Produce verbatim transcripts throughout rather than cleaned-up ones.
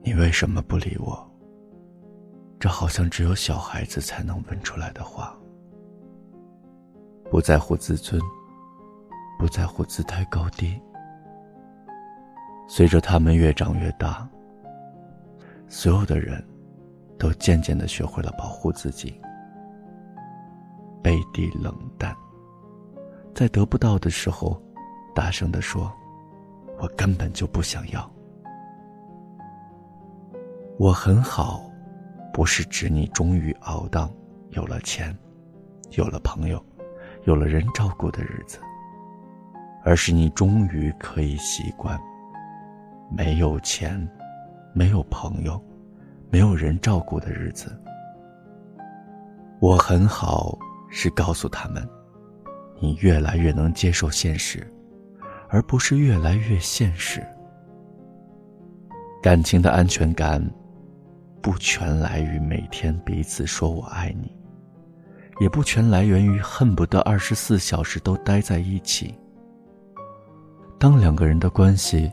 你为什么不理我？这好像只有小孩子才能问出来的话。不在乎自尊，不在乎姿态高低。随着他们越长越大，所有的人都渐渐地学会了保护自己，背地冷淡，在得不到的时候大声地说，我根本就不想要。我很好，不是指你终于熬到有了钱，有了朋友，有了人照顾的日子，而是你终于可以习惯没有钱，没有朋友，没有人照顾的日子。我很好是告诉他们，你越来越能接受现实，而不是越来越现实。感情的安全感不全来于每天彼此说我爱你，也不全来源于恨不得二十四小时都待在一起。当两个人的关系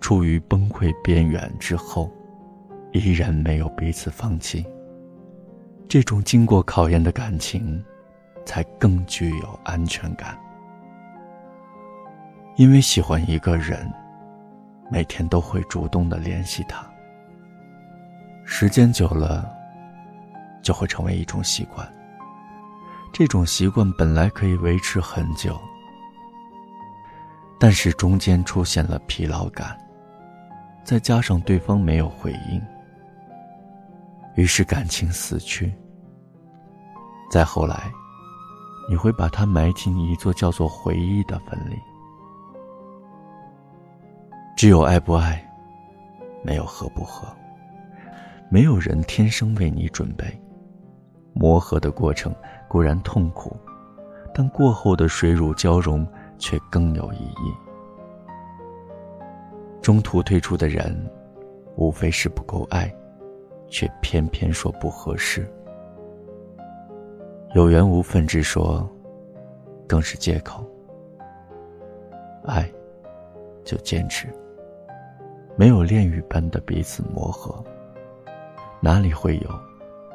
处于崩溃边缘之后，依然没有彼此放弃，这种经过考验的感情才更具有安全感。因为喜欢一个人，每天都会主动地联系他，时间久了就会成为一种习惯。这种习惯本来可以维持很久，但是中间出现了疲劳感，再加上对方没有回应，于是感情死去。再后来，你会把它埋进一座叫做回忆的坟里。只有爱不爱，没有合不合，没有人天生为你准备。磨合的过程固然痛苦，但过后的水乳交融却更有意义。中途退出的人，无非是不够爱，却偏偏说不合适。有缘无分之说，更是借口。爱，就坚持。没有炼狱般的彼此磨合，哪里会有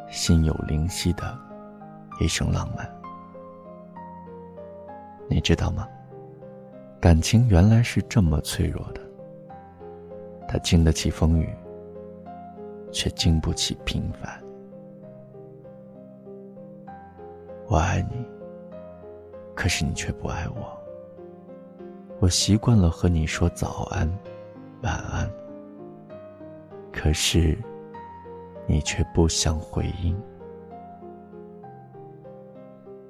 心有灵犀的一生浪漫？你知道吗？感情原来是这么脆弱的，它经得起风雨，却经不起平凡。我爱你，可是你却不爱我。我习惯了和你说早安、晚安，可是你却不想回应。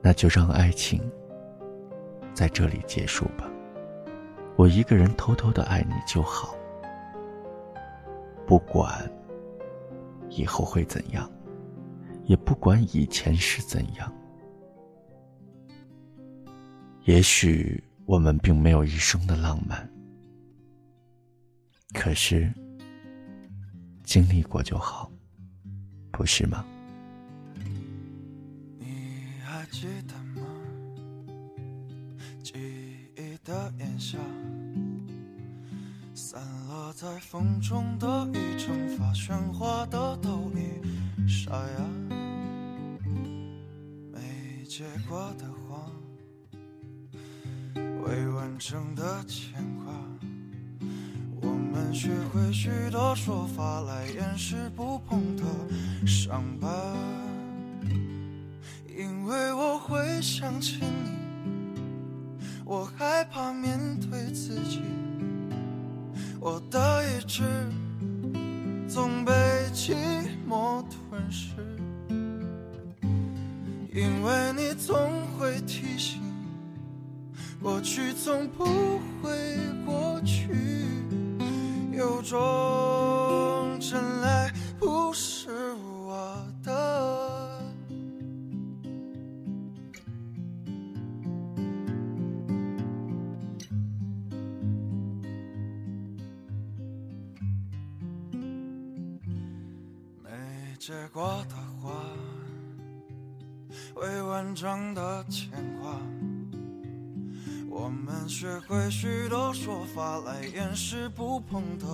那就让爱情在这里结束吧。我一个人偷偷的爱你就好，不管以后会怎样，也不管以前是怎样。也许我们并没有一生的浪漫，可是经历过就好，不是吗？你还记得吗？记忆的炎夏，散落在风中的一整发，喧哗的都已沙哑，没结果的谎，未完成的牵挂，我们学会许多说法来掩饰不碰的伤疤。因为我会想起你，我害怕面对自己，我的意志总被寂寞吞噬。因为你总会提醒过去从不会过去，有种真爱不是我的。没结果的话，未完整的牵挂，我们学会许多说法来掩饰不碰的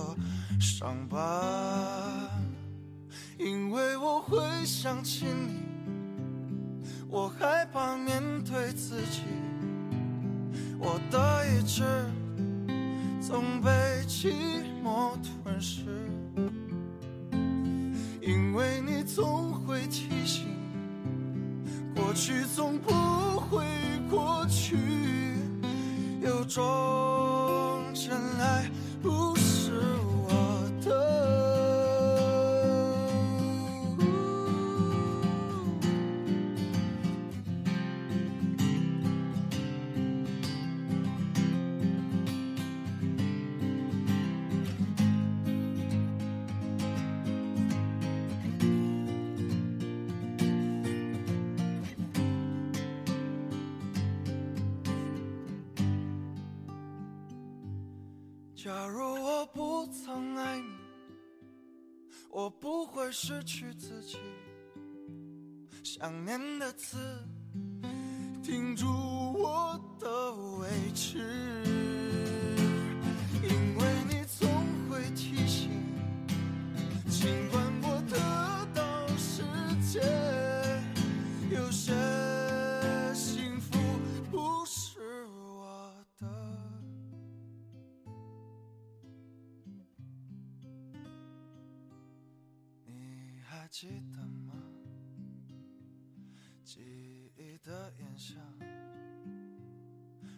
伤疤，因为我会想起你，我害怕面对自己，我的意志总被寂寞吞噬，因为你总会提醒，过去总不会过去，有种真爱不是我的。假如我不曾爱你，我不会失去自己，想念的刺停住我的位置，因为你总会提醒，尽管我得到世界，有些幸福不是我的。还记得吗？记忆的炎夏，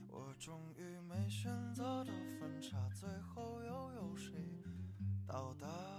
我终于没选择的分岔，最后又有谁到达？